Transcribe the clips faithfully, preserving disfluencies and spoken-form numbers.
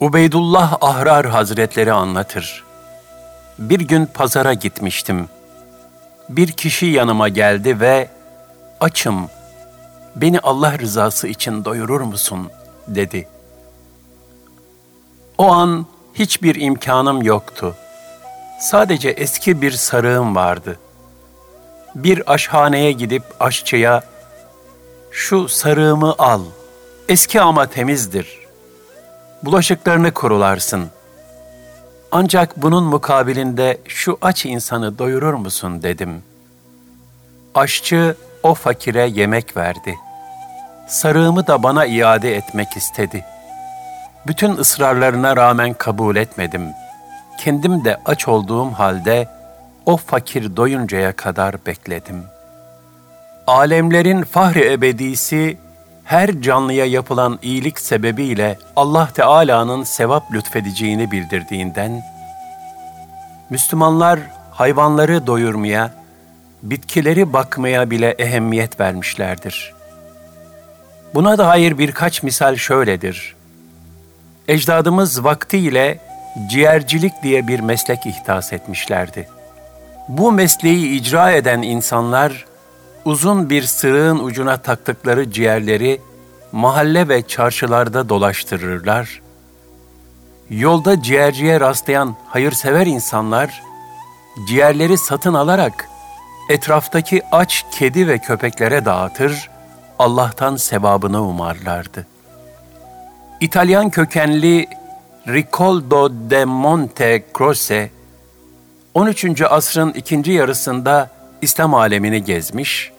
Ubeydullah Ahrar Hazretleri anlatır. Bir gün pazara gitmiştim. Bir kişi yanıma geldi ve "Açım, beni Allah rızası için doyurur musun?" dedi. O an hiçbir imkanım yoktu. Sadece eski bir sarığım vardı. Bir aşhaneye gidip aşçıya, "Şu sarığımı al, eski ama temizdir. Bulaşıklarını kurularsın. Ancak bunun mukabilinde şu aç insanı doyurur musun?" dedim. Aşçı o fakire yemek verdi. Sarığımı da bana iade etmek istedi. Bütün ısrarlarına rağmen kabul etmedim. Kendim de aç olduğum halde o fakir doyuncaya kadar bekledim. Alemlerin fahri ebedisi, her canlıya yapılan iyilik sebebiyle Allah Teala'nın sevap lütfedeceğini bildirdiğinden, Müslümanlar hayvanları doyurmaya, bitkileri bakmaya bile ehemmiyet vermişlerdir. Buna dair birkaç misal şöyledir. Ecdadımız vaktiyle ciğercilik diye bir meslek ihdas etmişlerdi. Bu mesleği icra eden insanlar, uzun bir sırığın ucuna taktıkları ciğerleri mahalle ve çarşılarda dolaştırırlar. Yolda ciğerciye rastlayan hayırsever insanlar, ciğerleri satın alarak etraftaki aç kedi ve köpeklere dağıtır, Allah'tan sevabını umarlardı. İtalyan kökenli Ricoldo de Monte Croce, on üçüncü asrın ikinci yarısında İslam alemini gezmiş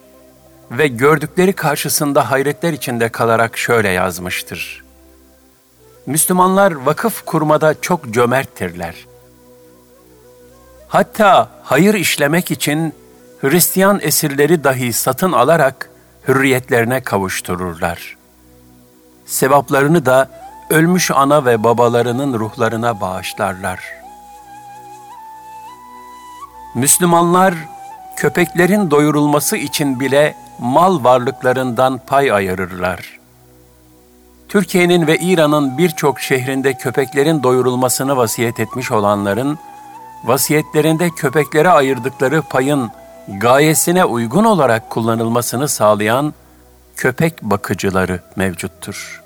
ve gördükleri karşısında hayretler içinde kalarak şöyle yazmıştır. Müslümanlar vakıf kurmada çok cömerttirler. Hatta hayır işlemek için Hristiyan esirleri dahi satın alarak hürriyetlerine kavuştururlar. Sevaplarını da ölmüş ana ve babalarının ruhlarına bağışlarlar. Müslümanlar, köpeklerin doyurulması için bile mal varlıklarından pay ayırırlar. Türkiye'nin ve İran'ın birçok şehrinde köpeklerin doyurulmasını vasiyet etmiş olanların, vasiyetlerinde köpeklere ayırdıkları payın gayesine uygun olarak kullanılmasını sağlayan köpek bakıcıları mevcuttur.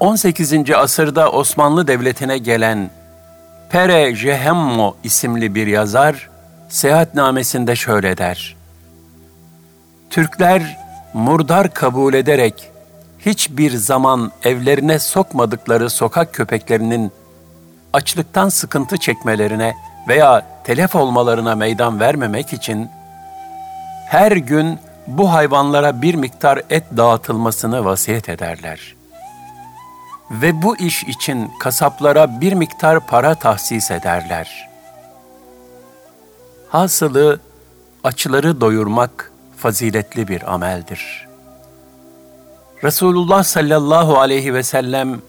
on sekizinci asırda Osmanlı Devleti'ne gelen Pere Jehemmo isimli bir yazar, seyahatnamesinde şöyle der. Türkler murdar kabul ederek hiçbir zaman evlerine sokmadıkları sokak köpeklerinin açlıktan sıkıntı çekmelerine veya telef olmalarına meydan vermemek için her gün bu hayvanlara bir miktar et dağıtılmasını vasiyet ederler. Ve bu iş için kasaplara bir miktar para tahsis ederler. Hasılı, açları doyurmak faziletli bir ameldir. Resulullah sallallahu aleyhi ve sellem,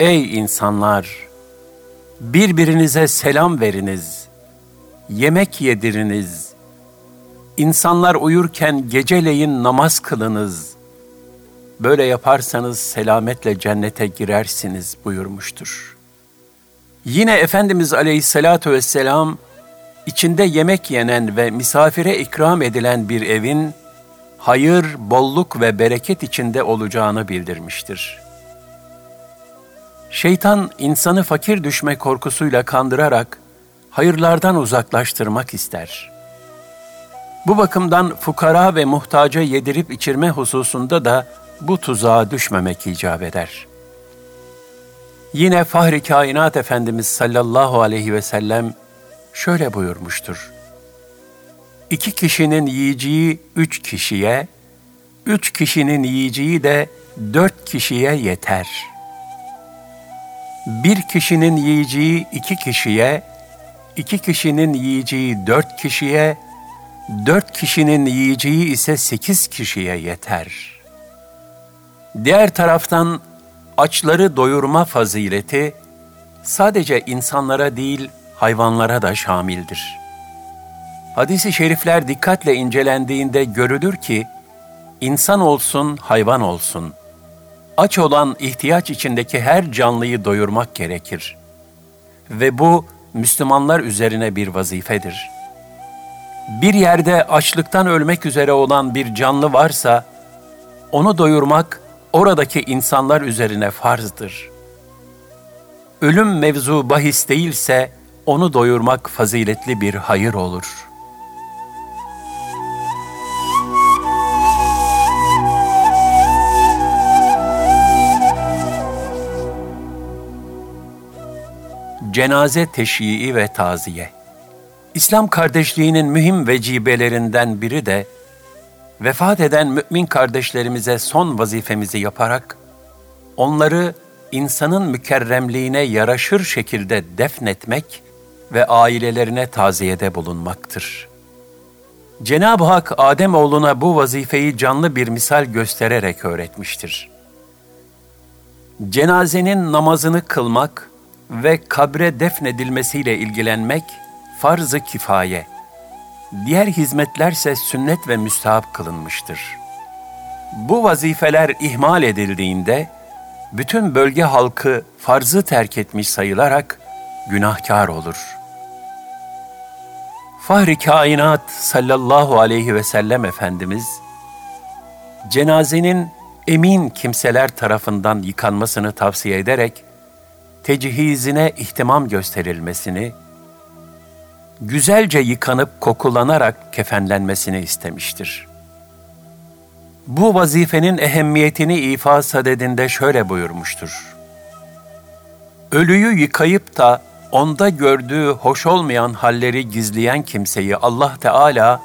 "Ey insanlar! Birbirinize selam veriniz, yemek yediriniz, insanlar uyurken geceleyin namaz kılınız, böyle yaparsanız selametle cennete girersiniz" buyurmuştur. Yine Efendimiz aleyhissalatu vesselam, İçinde yemek yenen ve misafire ikram edilen bir evin, hayır, bolluk ve bereket içinde olacağını bildirmiştir. Şeytan, insanı fakir düşme korkusuyla kandırarak hayırlardan uzaklaştırmak ister. Bu bakımdan fukara ve muhtaca yedirip içirme hususunda da bu tuzağa düşmemek icap eder. Yine Fahri Kainat Efendimiz sallallahu aleyhi ve sellem, şöyle buyurmuştur. İki kişinin yiyeceği üç kişiye, üç kişinin yiyeceği de dört kişiye yeter. Bir kişinin yiyeceği iki kişiye, iki kişinin yiyeceği dört kişiye, dört kişinin yiyeceği ise sekiz kişiye yeter. Diğer taraftan açları doyurma fazileti sadece insanlara değil, hayvanlara da şamildir. Hadis-i şerifler dikkatle incelendiğinde görülür ki, insan olsun, hayvan olsun, aç olan ihtiyaç içindeki her canlıyı doyurmak gerekir. Ve bu Müslümanlar üzerine bir vazifedir. Bir yerde açlıktan ölmek üzere olan bir canlı varsa, onu doyurmak oradaki insanlar üzerine farzdır. Ölüm mevzu bahis değilse, onu doyurmak faziletli bir hayır olur. Cenaze teşyii ve taziye. İslam kardeşliğinin mühim vecibelerinden biri de, vefat eden mümin kardeşlerimize son vazifemizi yaparak, onları insanın mükerremliğine yaraşır şekilde defnetmek ve ailelerine taziyede bulunmaktır. Cenab-ı Hak, Ademoğluna bu vazifeyi canlı bir misal göstererek öğretmiştir. Cenazenin namazını kılmak ve kabre defnedilmesiyle ilgilenmek farz-ı kifaye, diğer hizmetlerse sünnet ve müstahap kılınmıştır. Bu vazifeler ihmal edildiğinde, bütün bölge halkı farzı terk etmiş sayılarak günahkar olur. Fahri kainat sallallahu aleyhi ve sellem Efendimiz, cenazenin emin kimseler tarafından yıkanmasını tavsiye ederek, tecihizine ihtimam gösterilmesini, güzelce yıkanıp kokulanarak kefenlenmesini istemiştir. Bu vazifenin ehemmiyetini ifa sadedinde şöyle buyurmuştur: "Ölüyü yıkayıp da onda gördüğü hoş olmayan halleri gizleyen kimseyi Allah Teala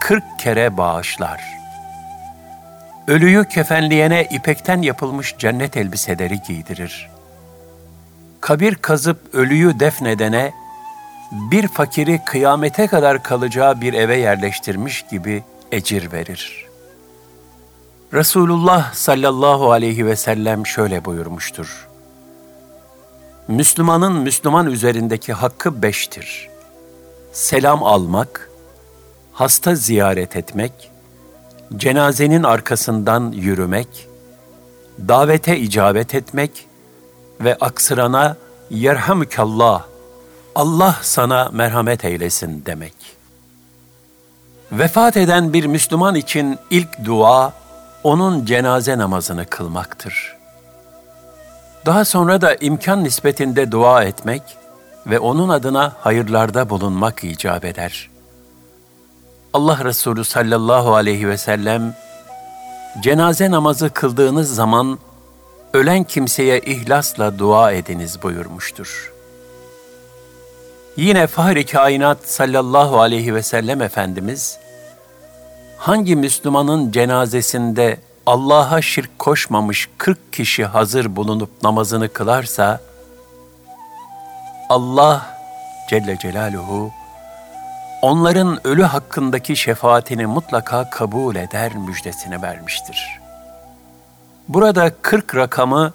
kırk kere bağışlar. Ölüyü kefenleyene ipekten yapılmış cennet elbiseleri giydirir. Kabir kazıp ölüyü defnedene, bir fakiri kıyamete kadar kalacağı bir eve yerleştirmiş gibi ecir verir." Resulullah sallallahu aleyhi ve sellem şöyle buyurmuştur: "Müslümanın Müslüman üzerindeki hakkı beştir: selam almak, hasta ziyaret etmek, cenazenin arkasından yürümek, davete icabet etmek ve aksırana yerhamükallah, Allah sana merhamet eylesin demek." Vefat eden bir Müslüman için ilk dua, onun cenaze namazını kılmaktır. Daha sonra da imkan nispetinde dua etmek ve onun adına hayırlarda bulunmak icap eder. Allah Resulü sallallahu aleyhi ve sellem, "Cenaze namazı kıldığınız zaman, ölen kimseye ihlasla dua ediniz" buyurmuştur. Yine Fahri Kainat sallallahu aleyhi ve sellem Efendimiz, "Hangi Müslümanın cenazesinde Allah'a şirk koşmamış kırk kişi hazır bulunup namazını kılarsa, Allah Celle Celaluhu onların ölü hakkındaki şefaatini mutlaka kabul eder" müjdesini vermiştir. Burada kırk rakamı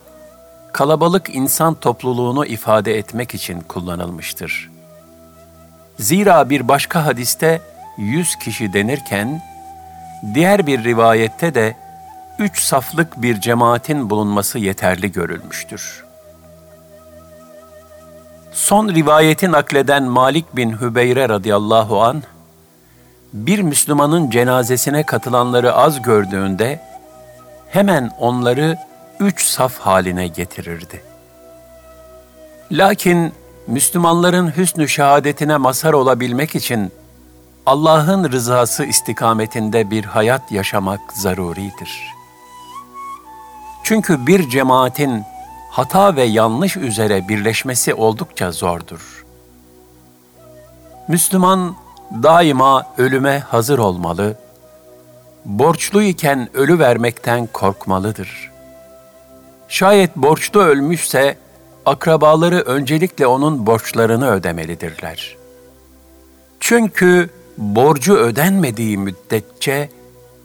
kalabalık insan topluluğunu ifade etmek için kullanılmıştır. Zira bir başka hadiste yüz kişi denirken, diğer bir rivayette de üç saflık bir cemaatin bulunması yeterli görülmüştür. Son rivayeti nakleden Malik bin Hübeyre radıyallahu anh, bir Müslümanın cenazesine katılanları az gördüğünde, hemen onları üç saf haline getirirdi. Lakin Müslümanların hüsnü şehadetine mazhar olabilmek için, Allah'ın rızası istikametinde bir hayat yaşamak zaruridir. Çünkü bir cemaatin hata ve yanlış üzere birleşmesi oldukça zordur. Müslüman daima ölüme hazır olmalı, borçluyken ölü vermekten korkmalıdır. Şayet borçlu ölmüşse, akrabaları öncelikle onun borçlarını ödemelidirler. Çünkü borcu ödenmediği müddetçe,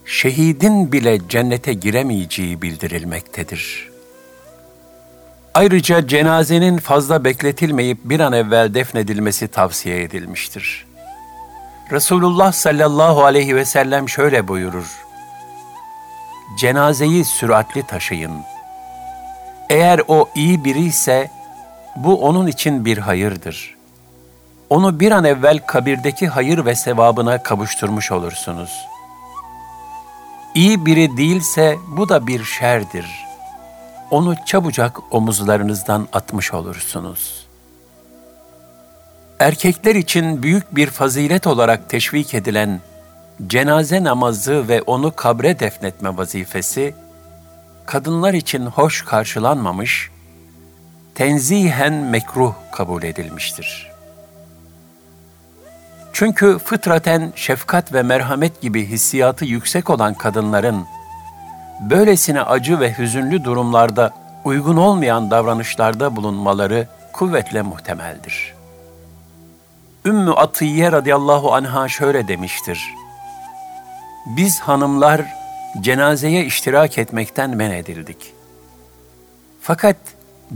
şehidin bile cennete giremeyeceği bildirilmektedir. Ayrıca cenazenin fazla bekletilmeyip bir an evvel defnedilmesi tavsiye edilmiştir. Resulullah sallallahu aleyhi ve sellem şöyle buyurur: "Cenazeyi süratli taşıyın, Eğer o iyi biri ise bu onun için bir hayırdır. Onu bir an evvel kabirdeki hayır ve sevabına kavuşturmuş olursunuz. İyi biri değilse bu da bir şerdir. Onu çabucak omuzlarınızdan atmış olursunuz. Erkekler için büyük bir fazilet olarak teşvik edilen cenaze namazı ve onu kabre defnetme vazifesi, kadınlar için hoş karşılanmamış, tenzihen mekruh kabul edilmiştir. Çünkü fıtraten şefkat ve merhamet gibi hissiyatı yüksek olan kadınların, böylesine acı ve hüzünlü durumlarda uygun olmayan davranışlarda bulunmaları kuvvetle muhtemeldir. Ümmü Atiye radıyallahu anha şöyle demiştir: "Biz hanımlar cenazeye iştirak etmekten men edildik. Fakat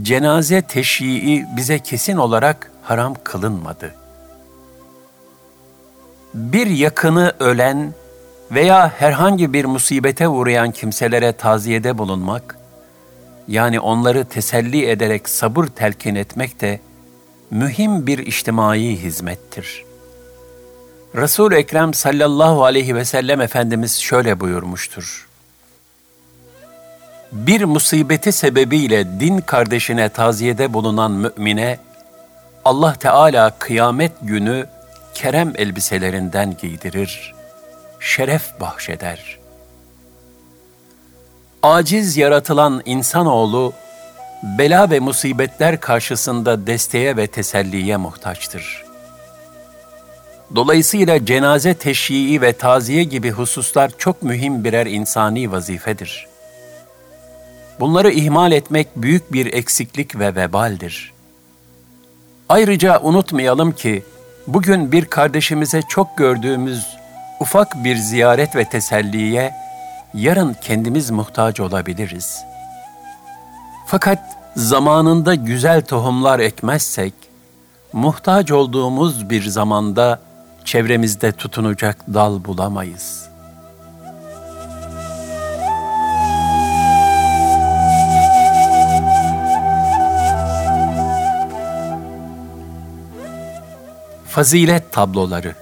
cenaze teşyii bize kesin olarak haram kılınmadı. Bir yakını ölen veya herhangi bir musibete uğrayan kimselere taziyede bulunmak, yani onları teselli ederek sabır telkin etmek de mühim bir içtimai hizmettir. Resul-i Ekrem sallallahu aleyhi ve sellem Efendimiz şöyle buyurmuştur: Bir musibeti sebebiyle din kardeşine taziyede bulunan mümine, Allah Teala kıyamet günü kerem elbiselerinden giydirir, şeref bahşeder. Aciz yaratılan insanoğlu, bela ve musibetler karşısında desteğe ve teselliye muhtaçtır. Dolayısıyla cenaze teşyii ve taziye gibi hususlar çok mühim birer insani vazifedir. Bunları ihmal etmek büyük bir eksiklik ve vebaldir. Ayrıca unutmayalım ki, bugün bir kardeşimize çok gördüğümüz ufak bir ziyaret ve teselliye, yarın kendimiz muhtaç olabiliriz. Fakat zamanında güzel tohumlar ekmezsek, muhtaç olduğumuz bir zamanda çevremizde tutunacak dal bulamayız." Fazilet tabloları.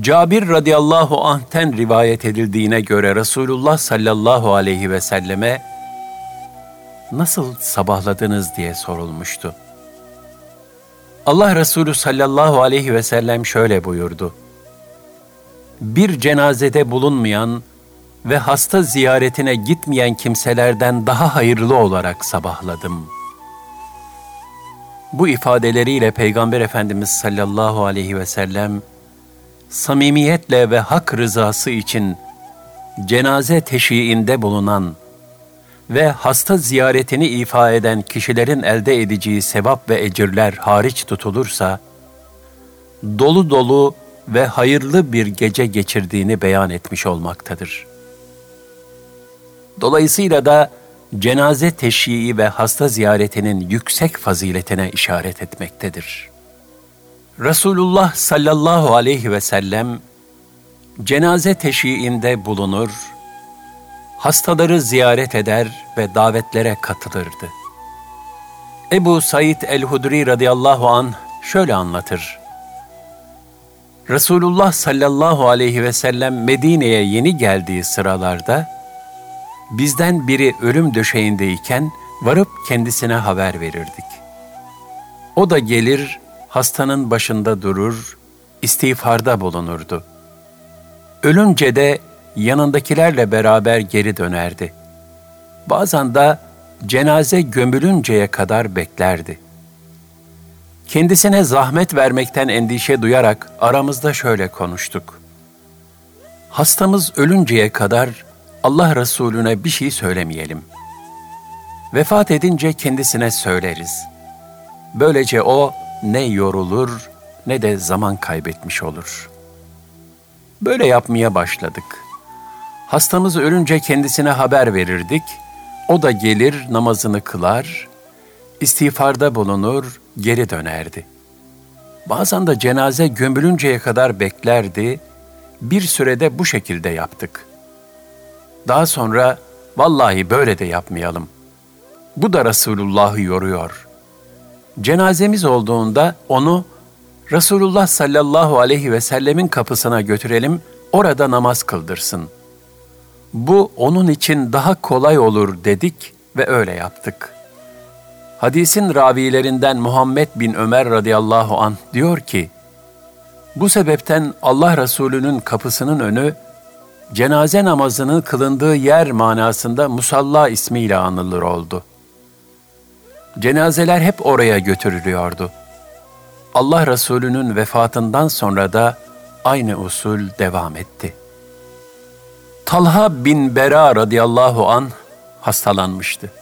Cabir radıyallahu anh'ten rivayet edildiğine göre Resulullah sallallahu aleyhi ve selleme "Nasıl sabahladınız?" diye sorulmuştu. Allah Resulü sallallahu aleyhi ve sellem şöyle buyurdu: "Bir cenazede bulunmayan ve hasta ziyaretine gitmeyen kimselerden daha hayırlı olarak sabahladım." Bu ifadeleriyle Peygamber Efendimiz sallallahu aleyhi ve sellem, samimiyetle ve hak rızası için cenaze teşyiinde bulunan ve hasta ziyaretini ifa eden kişilerin elde edeceği sevap ve ecirler hariç tutulursa, dolu dolu ve hayırlı bir gece geçirdiğini beyan etmiş olmaktadır. Dolayısıyla da cenaze teşyii ve hasta ziyaretinin yüksek faziletine işaret etmektedir. Resulullah sallallahu aleyhi ve sellem cenaze teşyiinde bulunur, hastaları ziyaret eder ve davetlere katılırdı. Ebu Said el-Hudri radıyallahu anh şöyle anlatır: Resulullah sallallahu aleyhi ve sellem Medine'ye yeni geldiği sıralarda bizden biri ölüm döşeğindeyken varıp kendisine haber verirdik. O da gelir, hastanın başında durur, istiğfarda bulunurdu. Ölünce de yanındakilerle beraber geri dönerdi. Bazen de cenaze gömülünceye kadar beklerdi. Kendisine zahmet vermekten endişe duyarak aramızda şöyle konuştuk: Hastamız ölünceye kadar Allah Resulüne bir şey söylemeyelim. Vefat edince kendisine söyleriz. Böylece o ne yorulur ne de zaman kaybetmiş olur. Böyle yapmaya başladık. Hastamız ölünce kendisine haber verirdik. O da gelir, namazını kılar, istiğfarda bulunur, geri dönerdi. Bazen de cenaze gömülünceye kadar beklerdi. Bir sürede bu şekilde yaptık. Daha sonra Vallahi böyle de yapmayalım. Bu da Resulullah'ı yoruyor. Cenazemiz olduğunda onu Resulullah sallallahu aleyhi ve sellemin kapısına götürelim, orada namaz kıldırsın. Bu onun için daha kolay olur dedik ve öyle yaptık. Hadisin ravilerinden Muhammed bin Ömer radıyallahu anh diyor ki, bu sebepten Allah Resulü'nün kapısının önü, cenaze namazının kılındığı yer manasında musalla ismiyle anılır oldu. Cenazeler hep oraya götürülüyordu. Allah Resulü'nün vefatından sonra da aynı usul devam etti. Talha bin Berra radıyallahu anh hastalanmıştı.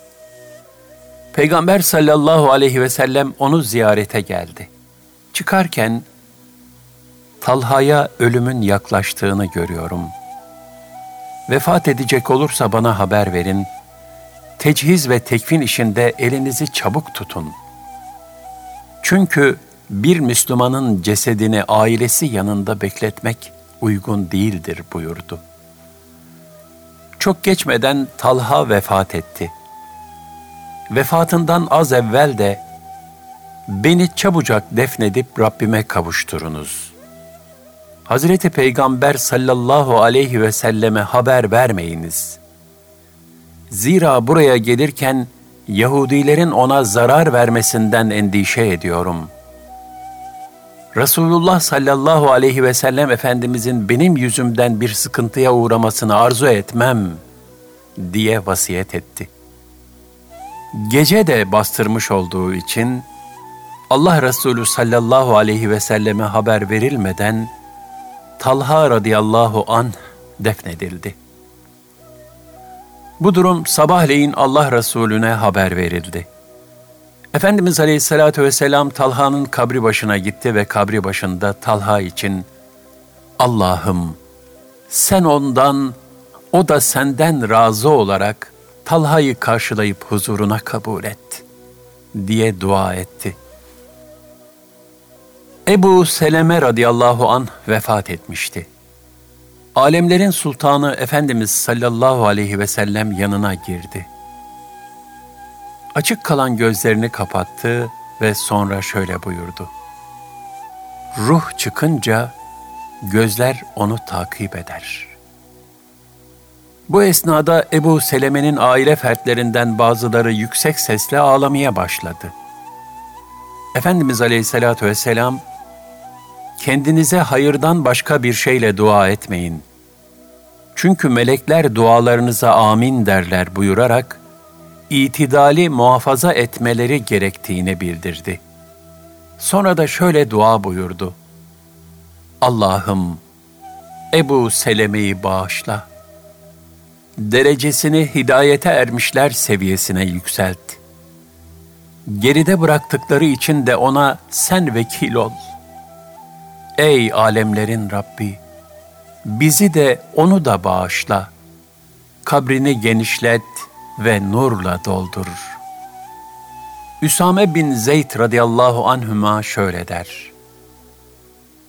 Peygamber sallallahu aleyhi ve sellem onu ziyarete geldi. Çıkarken, Talha'ya ölümün yaklaştığını görüyorum. Vefat edecek olursa bana haber verin. Tecihiz ve tekfin işinde elinizi çabuk tutun. Çünkü bir Müslümanın cesedini ailesi yanında bekletmek uygun değildir buyurdu. Çok geçmeden Talha vefat etti. Vefatından az evvel de beni çabucak defnedip Rabbime kavuşturunuz. Hazreti Peygamber sallallahu aleyhi ve selleme haber vermeyiniz. Zira buraya gelirken Yahudilerin ona zarar vermesinden endişe ediyorum. Resulullah sallallahu aleyhi ve sellem Efendimizin benim yüzümden bir sıkıntıya uğramasını arzu etmem diye vasiyet etti. Gece de bastırmış olduğu için Allah Resulü sallallahu aleyhi ve selleme haber verilmeden Talha radıyallahu anh defnedildi. Bu durum sabahleyin Allah Resulüne haber verildi. Efendimiz aleyhissalatü vesselam Talha'nın kabri başına gitti ve kabri başında Talha için Allah'ım sen ondan, o da senden razı olarak Talha'yı karşılayıp huzuruna kabul et diye dua etti. Ebu Seleme radıyallahu anh vefat etmişti. Alemlerin sultanı Efendimiz sallallahu aleyhi ve sellem yanına girdi. Açık kalan gözlerini kapattı ve sonra şöyle buyurdu. Ruh çıkınca gözler onu takip eder. Bu esnada Ebu Seleme'nin aile fertlerinden bazıları yüksek sesle ağlamaya başladı. Efendimiz aleyhissalatü vesselam, kendinize hayırdan başka bir şeyle dua etmeyin. Çünkü melekler dualarınıza amin derler buyurarak, itidali muhafaza etmeleri gerektiğini bildirdi. Sonra da şöyle dua buyurdu. Allah'ım, Ebu Seleme'yi bağışla. Derecesini hidayete ermişler seviyesine yükselt. Geride bıraktıkları için de ona sen vekil ol. Ey alemlerin Rabbi, bizi de onu da bağışla. Kabrini genişlet ve nurla doldur. Üsame bin Zeyd radıyallahu anhüma şöyle der.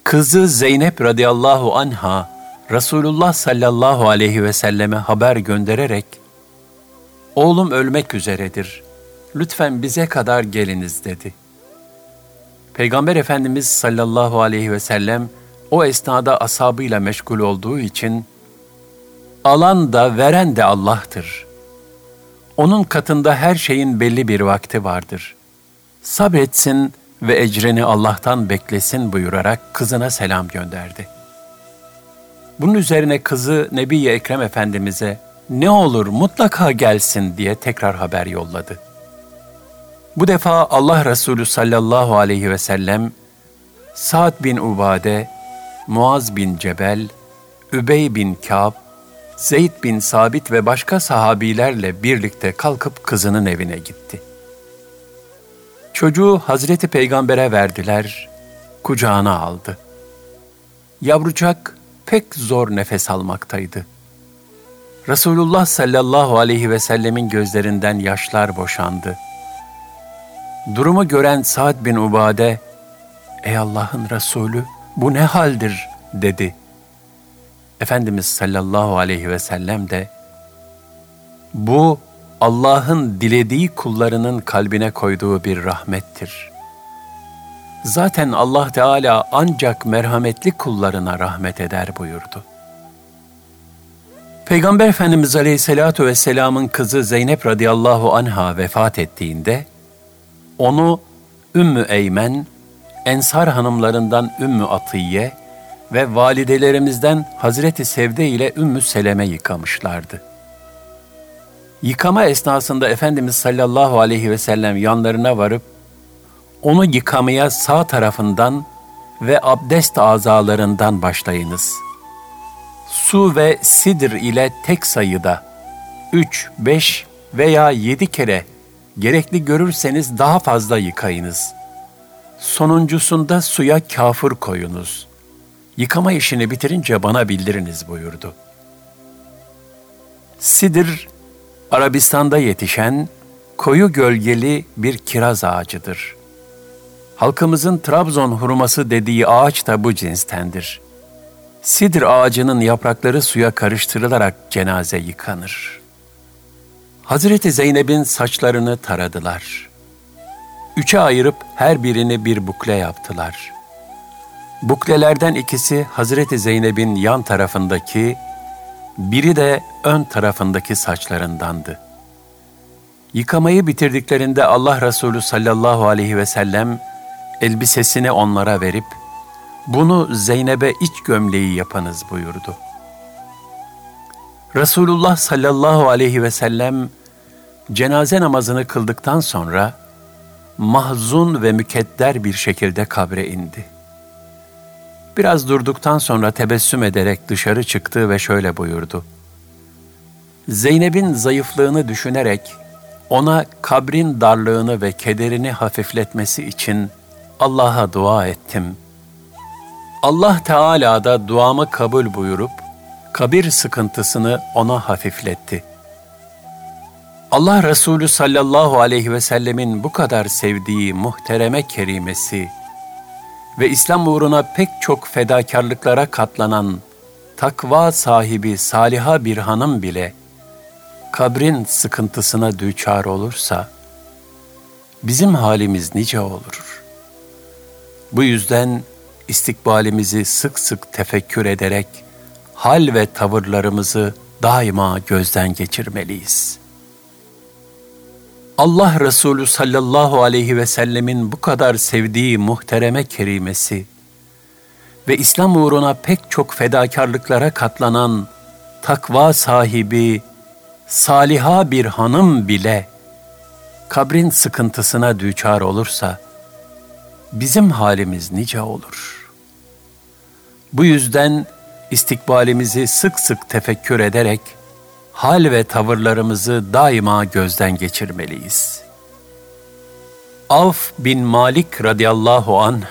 Kızı Zeynep radıyallahu anha Resulullah sallallahu aleyhi ve selleme haber göndererek, oğlum ölmek üzeredir. Lütfen bize kadar geliniz dedi. Peygamber Efendimiz sallallahu aleyhi ve sellem o esnada ashabıyla meşgul olduğu için alan da veren de Allah'tır. Onun katında her şeyin belli bir vakti vardır. Sabretsin ve ecrini Allah'tan beklesin buyurarak kızına selam gönderdi. Bunun üzerine kızı Nebi-i Ekrem Efendimiz'e ne olur mutlaka gelsin diye tekrar haber yolladı. Bu defa Allah Resulü sallallahu aleyhi ve sellem, Sa'd bin Ubade, Muaz bin Cebel, Übey bin Kâb, Zeyd bin Sabit ve başka sahabilerle birlikte kalkıp kızının evine gitti. Çocuğu Hazreti Peygamber'e verdiler, kucağına aldı. Yavrucak pek zor nefes almaktaydı. Resulullah sallallahu aleyhi ve sellemin gözlerinden yaşlar boşandı. Durumu gören Sa'd bin Ubade, ''Ey Allah'ın Resulü, bu ne haldir?'' dedi. Efendimiz sallallahu aleyhi ve sellem de, Bu Allah'ın dilediği kullarının kalbine koyduğu bir rahmettir. Zaten Allah Teala ancak merhametli kullarına rahmet eder buyurdu. Peygamber Efendimiz Aleyhisselatü Vesselam'ın kızı Zeynep radıyallahu anha vefat ettiğinde, onu Ümmü Eymen, Ensar hanımlarından Ümmü Atiye ve validelerimizden Hazreti Sevde ile Ümmü Seleme yıkamışlardı. Yıkama esnasında Efendimiz sallallahu aleyhi ve sellem yanlarına varıp, onu yıkamaya sağ tarafından ve abdest azalarından başlayınız. Su ve sidr ile tek sayıda, üç, beş veya yedi kere, gerekli görürseniz daha fazla yıkayınız. Sonuncusunda suya kafur koyunuz. Yıkama işini bitirince bana bildiriniz buyurdu. Sidr, Arabistan'da yetişen koyu gölgeli bir kiraz ağacıdır. Halkımızın Trabzon hurması dediği ağaç da bu cinstendir. Sidr ağacının yaprakları suya karıştırılarak cenaze yıkanır. Hazreti Zeynep'in saçlarını taradılar. Üçe ayırıp her birini bir bukle yaptılar. Buklelerden ikisi Hazreti Zeynep'in yan tarafındaki, biri de ön tarafındaki saçlarındandı. Yıkamayı bitirdiklerinde Allah Resulü sallallahu aleyhi ve sellem elbisesini onlara verip, bunu Zeynep'e iç gömleği yapınız buyurdu. Resulullah sallallahu aleyhi ve sellem cenaze namazını kıldıktan sonra mahzun ve mükedder bir şekilde kabre indi. Biraz durduktan sonra tebessüm ederek dışarı çıktı ve şöyle buyurdu. Zeynep'in zayıflığını düşünerek ona kabrin darlığını ve kederini hafifletmesi için Allah'a dua ettim. Allah Teala da duamı kabul buyurup kabir sıkıntısını ona hafifletti. Allah Resulü sallallahu aleyhi ve sellemin bu kadar sevdiği muhtereme kerimesi ve İslam uğruna pek çok fedakarlıklara katlanan takva sahibi saliha bir hanım bile kabrin sıkıntısına düçar olursa bizim halimiz nice olur. Bu yüzden istikbalimizi sık sık tefekkür ederek hal ve tavırlarımızı daima gözden geçirmeliyiz. Allah Resulü sallallahu aleyhi ve sellemin bu kadar sevdiği muhtereme kerimesi ve İslam uğruna pek çok fedakarlıklara katlanan takva sahibi, saliha bir hanım bile kabrin sıkıntısına düçar olursa bizim halimiz nice olur. Bu yüzden istikbalimizi sık sık tefekkür ederek hal ve tavırlarımızı daima gözden geçirmeliyiz. Avf bin Malik radıyallahu anh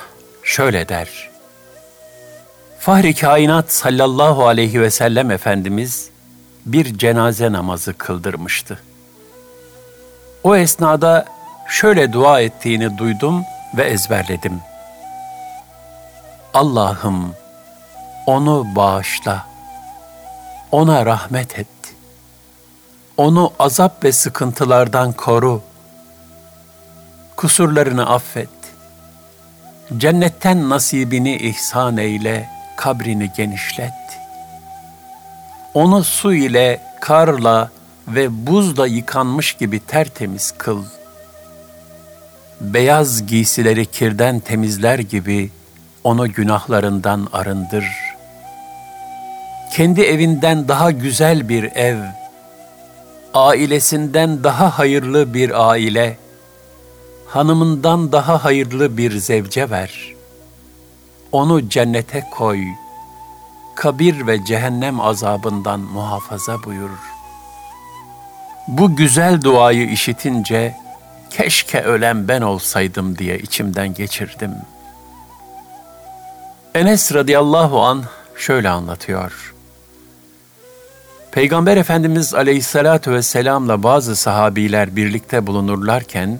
şöyle der. Fahri kainat sallallahu aleyhi ve sellem Efendimiz bir cenaze namazı kıldırmıştı. O esnada şöyle dua ettiğini duydum ve ezberledim. Allah'ım onu bağışla, ona rahmet et. Onu azap ve sıkıntılardan koru. Kusurlarını affet. Cennetten nasibini ihsan eyle, kabrini genişlet. Onu su ile, karla ve buzla yıkanmış gibi tertemiz kıl. Beyaz giysileri kirden temizler gibi onu günahlarından arındır. Kendi evinden daha güzel bir ev, ailesinden daha hayırlı bir aile, hanımından daha hayırlı bir zevce ver. Onu cennete koy, kabir ve cehennem azabından muhafaza buyur. Bu güzel duayı işitince, keşke ölen ben olsaydım diye içimden geçirdim. Enes radıyallahu anh şöyle anlatıyor. Peygamber Efendimiz aleyhissalatu vesselam'la bazı sahabiler birlikte bulunurlarken,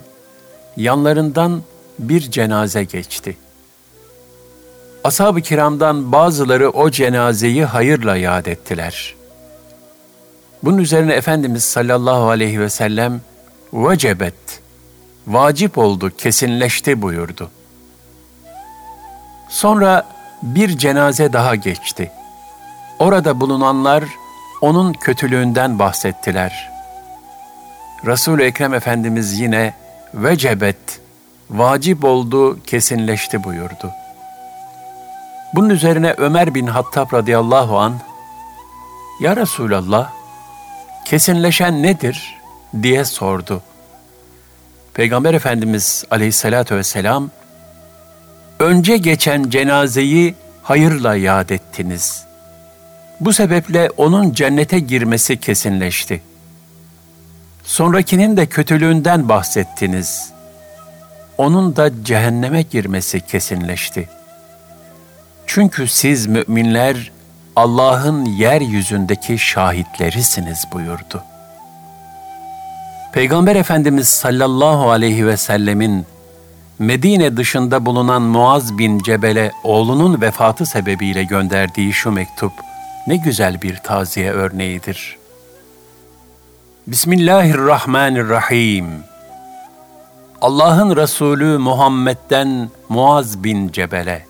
yanlarından bir cenaze geçti. Ashab-ı kiramdan bazıları o cenazeyi hayırla yad ettiler. Bunun üzerine Efendimiz sallallahu aleyhi ve sellem vecebet, vacip oldu, kesinleşti buyurdu. Sonra bir cenaze daha geçti. Orada bulunanlar onun kötülüğünden bahsettiler. Resul-i Ekrem Efendimiz yine vecebet, vacip oldu, kesinleşti buyurdu. Bunun üzerine Ömer bin Hattab radıyallahu anh, "Ya Resulallah, kesinleşen nedir?" diye sordu. Peygamber Efendimiz aleyhissalatü vesselam, "Önce geçen cenazeyi hayırla yad ettiniz. Bu sebeple onun cennete girmesi kesinleşti. Sonrakinin de kötülüğünden bahsettiniz. Onun da cehenneme girmesi kesinleşti. Çünkü siz müminler Allah'ın yeryüzündeki şahitlerisiniz" buyurdu. Peygamber Efendimiz sallallahu aleyhi ve sellemin Medine dışında bulunan Muaz bin Cebel'e oğlunun vefatı sebebiyle gönderdiği şu mektup ne güzel bir taziye örneğidir. Bismillahirrahmanirrahim. Allah'ın Resulü Muhammed'den Muaz bin Cebel'e.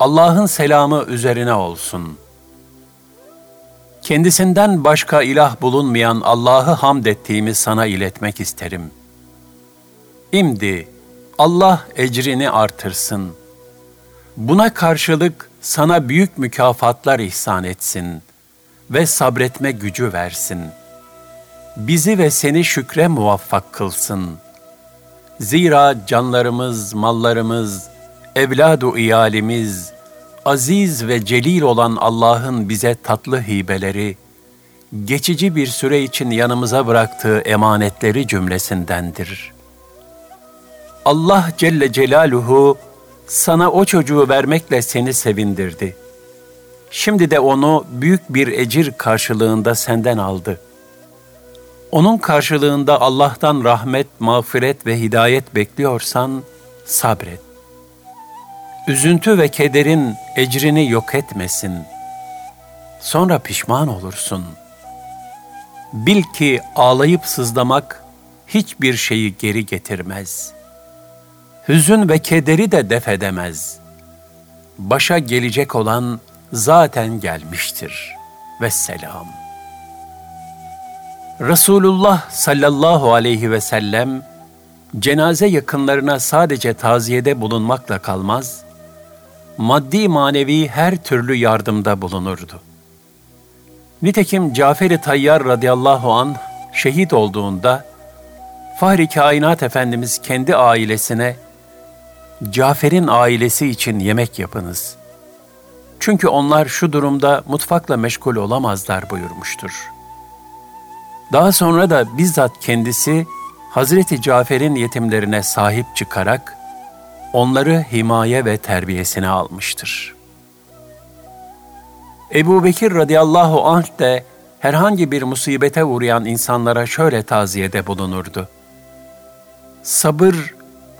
Allah'ın selamı üzerine olsun. Kendisinden başka ilah bulunmayan Allah'ı hamd ettiğimi sana iletmek isterim. İmdi Allah ecrini artırsın. Buna karşılık sana büyük mükafatlar ihsan etsin ve sabretme gücü versin. Bizi ve seni şükre muvaffak kılsın. Zira canlarımız, mallarımız, evladu iyalimiz, aziz ve celil olan Allah'ın bize tatlı hibeleri, geçici bir süre için yanımıza bıraktığı emanetleri cümlesindendir. Allah Celle Celaluhu sana o çocuğu vermekle seni sevindirdi. Şimdi de onu büyük bir ecir karşılığında senden aldı. Onun karşılığında Allah'tan rahmet, mağfiret ve hidayet bekliyorsan sabret. Üzüntü ve kederin ecrini yok etmesin. Sonra pişman olursun. Bil ki ağlayıp sızlamak hiçbir şeyi geri getirmez. Hüzün ve kederi de def edemez. Başa gelecek olan zaten gelmiştir. Vesselam. Resulullah sallallahu aleyhi ve sellem, cenaze yakınlarına sadece taziyede bulunmakla kalmaz, maddi manevi her türlü yardımda bulunurdu. Nitekim Caferi Tayyar radıyallahu anh şehit olduğunda, Fahri Kainat Efendimiz kendi ailesine, "Cafer'in ailesi için yemek yapınız. Çünkü onlar şu durumda mutfakla meşgul olamazlar" buyurmuştur. Daha sonra da bizzat kendisi, Hazreti Cafer'in yetimlerine sahip çıkarak onları himaye ve terbiyesine almıştır. Ebu Bekir radıyallahu anh de herhangi bir musibete uğrayan insanlara şöyle taziyede bulunurdu. "Sabır,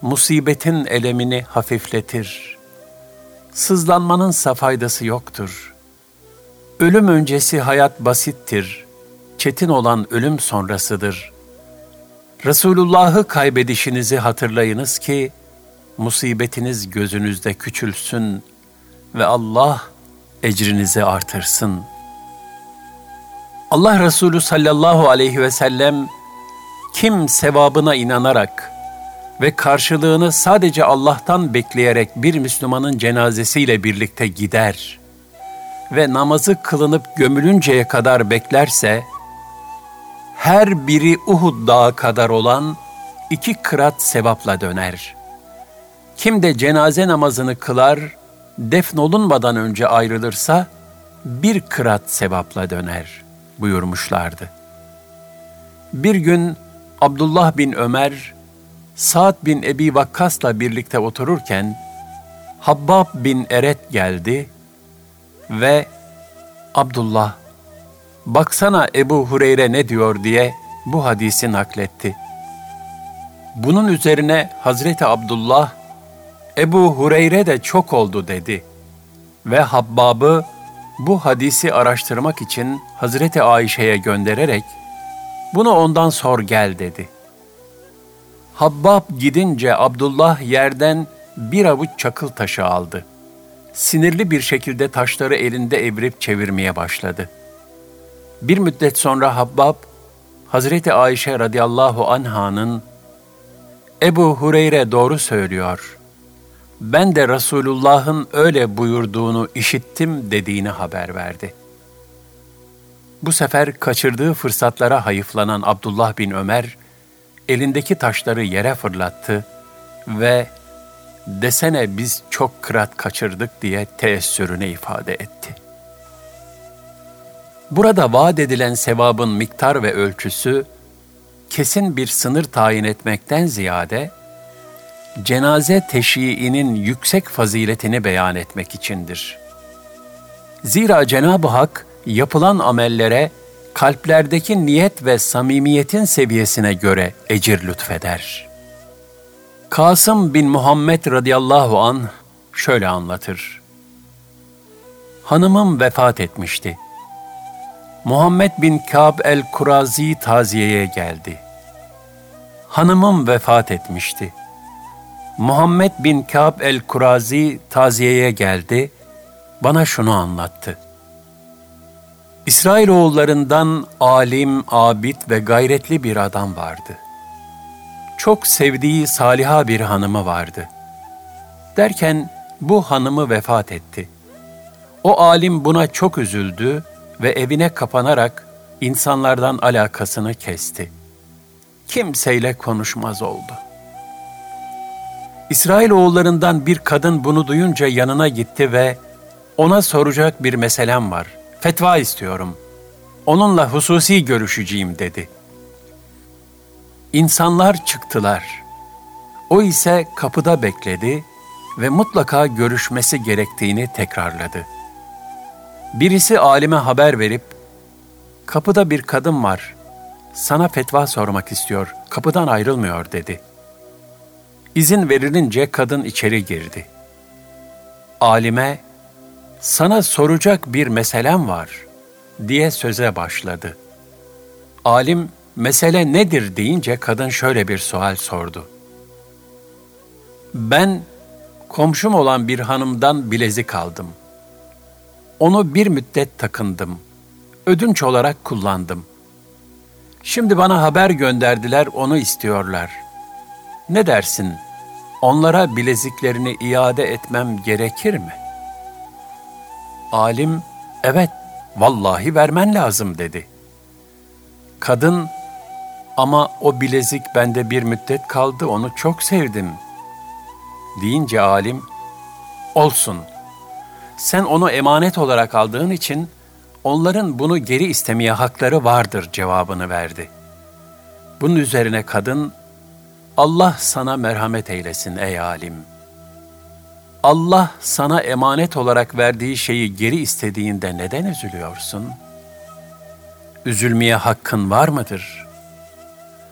musibetin elemini hafifletir. Sızlanmanınsa faydası yoktur. Ölüm öncesi hayat basittir. Çetin olan ölüm sonrasıdır. Resulullah'ı kaybedişinizi hatırlayınız ki, musibetiniz gözünüzde küçülsün ve Allah ecrinizi artırsın." Allah Resulü sallallahu aleyhi ve sellem, kim sevabına inanarak ve karşılığını sadece Allah'tan bekleyerek bir Müslümanın cenazesiyle birlikte gider ve namazı kılınıp gömülünceye kadar beklerse, her biri Uhud dağı kadar olan iki kırat sevapla döner. Kim de cenaze namazını kılar, defnolunmadan önce ayrılırsa bir kırat sevapla döner buyurmuşlardı. Bir gün Abdullah bin Ömer, Sa'd bin Ebi Vakkas'la birlikte otururken, Habbab bin Eret geldi ve "Abdullah, baksana Ebu Hureyre ne diyor" diye bu hadisi nakletti. Bunun üzerine Hazreti Abdullah, "Ebu Hureyre de çok oldu" dedi ve Habbab'ı bu hadisi araştırmak için Hazreti Ayşe'ye göndererek, bunu ondan sor gel dedi. Habbab gidince Abdullah yerden bir avuç çakıl taşı aldı. Sinirli bir şekilde taşları elinde evirip çevirmeye başladı. Bir müddet sonra Habbab, Hazreti Ayşe radıyallahu anha'nın Ebu Hureyre doğru söylüyor, ben de Resulullah'ın öyle buyurduğunu işittim dediğini haber verdi. Bu sefer kaçırdığı fırsatlara hayıflanan Abdullah bin Ömer, elindeki taşları yere fırlattı ve desene biz çok kırat kaçırdık diye teessürünü ifade etti. Burada vaat edilen sevabın miktar ve ölçüsü, kesin bir sınır tayin etmekten ziyade, cenaze teşyiinin yüksek faziletini beyan etmek içindir. Zira Cenab-ı Hak, yapılan amellere, kalplerdeki niyet ve samimiyetin seviyesine göre ecir lütfeder. Kasım bin Muhammed radıyallahu anh şöyle anlatır. Hanımım vefat etmişti. Muhammed bin Kâb el-Kurazi taziyeye geldi. Hanımım vefat etmişti. Muhammed bin Kâb el-Kurazi taziyeye geldi, bana şunu anlattı. İsrailoğullarından alim, abid ve gayretli bir adam vardı. Çok sevdiği saliha bir hanımı vardı. Derken bu hanımı vefat etti. O alim buna çok üzüldü ve evine kapanarak insanlardan alakasını kesti. Kimseyle konuşmaz oldu. İsrailoğullarından bir kadın bunu duyunca yanına gitti ve ona soracak bir meselem var. Fetva istiyorum. Onunla hususi görüşeceğim dedi. İnsanlar çıktılar. O ise kapıda bekledi ve mutlaka görüşmesi gerektiğini tekrarladı. Birisi alime haber verip, kapıda bir kadın var, sana fetva sormak istiyor, kapıdan ayrılmıyor dedi. İzin verilince kadın içeri girdi. Alime, sana soracak bir meselem var diye söze başladı. Alim, mesele nedir deyince kadın şöyle bir sual sordu. Ben komşum olan bir hanımdan bilezik aldım. Onu bir müddet takındım. Ödünç olarak kullandım. Şimdi bana haber gönderdiler, onu istiyorlar. Ne dersin? Onlara bileziklerini iade etmem gerekir mi? Alim, evet, vallahi vermen lazım dedi. Kadın, ama o bilezik bende bir müddet kaldı, onu çok sevdim deyince alim, olsun, sen onu emanet olarak aldığın için onların bunu geri istemeye hakları vardır cevabını verdi. Bunun üzerine kadın, Allah sana merhamet eylesin ey alim. Allah sana emanet olarak verdiği şeyi geri istediğinde neden üzülüyorsun? Üzülmeye hakkın var mıdır?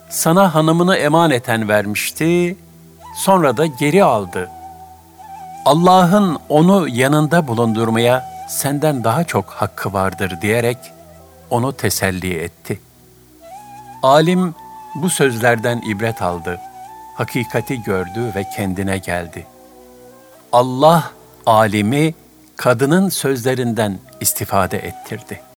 Sana hanımını emaneten vermişti, sonra da geri aldı. Allah'ın onu yanında bulundurmaya senden daha çok hakkı vardır diyerek onu teselli etti. Alim bu sözlerden ibret aldı, hakikati gördü ve kendine geldi. Allah alimi kadının sözlerinden istifade ettirdi.